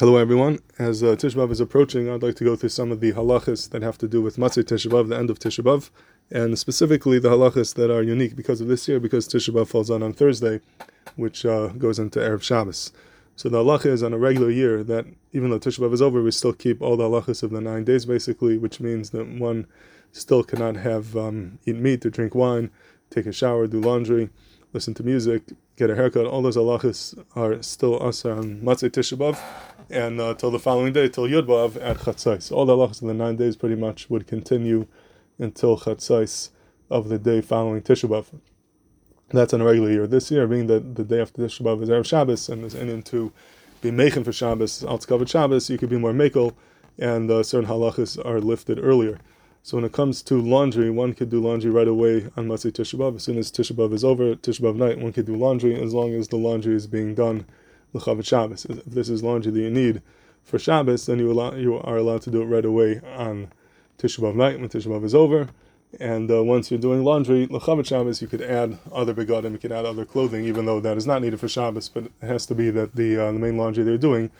Hello everyone. As Tisha B'Av is approaching, I'd like to go through some of the halachas that have to do with Motzei Tisha B'Av, the end of Tisha B'Av, and specifically the halachas that are unique because of this year, because Tisha B'Av falls on Thursday, which goes into Erev Shabbos. So the halacha is on a regular year that even though Tisha B'Av is over, we still keep all the halachas of the 9 days basically, which means that one still cannot have eat meat or drink wine, take a shower, do laundry, listen to music, get a haircut. All those halachas are still asr on Motzei Tisha B'Av, and till the following day, till Yud B'Av at Chatzais. So all the halachas of the 9 days pretty much would continue until Chatzais of the day following Tisha B'Av. That's on a regular year. This year, being that the day after Tisha B'Av is Erev Shabbos, and into be mechen for Shabbos, l'kavod Shabbos, you could be more mekel, and certain halachas are lifted earlier. So when it comes to laundry, one could do laundry right away on Motzei Tisha B'Av. As soon as Tisha B'Av is over, Tisha B'Av night, one could do laundry as long as the laundry is being done l'kavod Shabbos. If this is laundry that you need for Shabbos, then you are allowed to do it right away on Tisha B'Av night when Tisha B'Av is over. And once you're doing laundry l'kavod Shabbos, you could add other begadim, you could add other clothing, even though that is not needed for Shabbos. But it has to be that the main laundry they're doing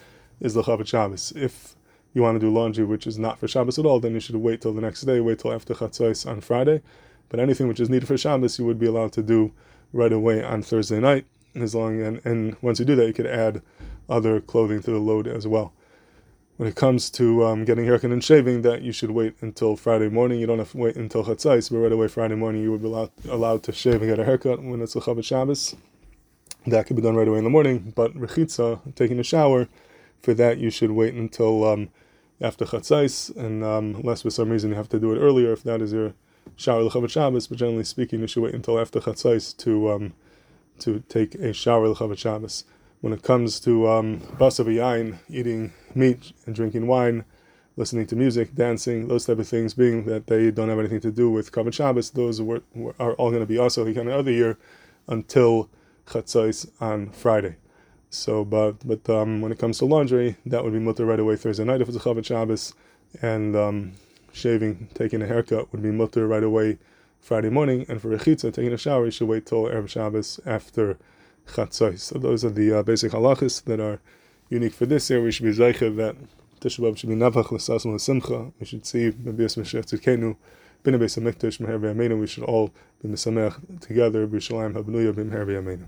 is l'kavod Shabbos. If you want to do laundry which is not for Shabbos at all, then you should wait till the next day, wait till after Chatzais on Friday. But anything which is needed for Shabbos, you would be allowed to do right away on Thursday night. And once you do that, you could add other clothing to the load as well. When it comes to getting haircut and shaving, that you should wait until Friday morning. You don't have to wait until Chatzais, but right away Friday morning you would be allowed to shave and get a haircut when it's l'kavod Shabbos. That could be done right away in the morning. But Rechitza, taking a shower, for that you should wait until after Chatzais, and unless for some reason you have to do it earlier, if that is your shower l'kavod Shabbos, but generally speaking you should wait until after Chatzais to take a shower l'kavod Shabbos. When it comes to basa v'yayin, eating meat and drinking wine, listening to music, dancing, those type of things, being that they don't have anything to do with l'kavod Shabbos, those are all going to be also the kind of other year until Chatzais on Friday. So, but when it comes to laundry, that would be mutter right away Thursday night if it's l'kavod Shabbos, and shaving, taking a haircut, would be mutter right away Friday morning. And for rechitza, taking a shower, you should wait till Erev Shabbos after Chatzais. So those are the basic halachas that are unique for this year. We should be zeicher that Tisha B'Av should be navach l'simcha. We should see mesheretz kenu, bina mesamech meher v'yamina. We should all be mesamech together, b'yishalam habnuya b'mehervyamina.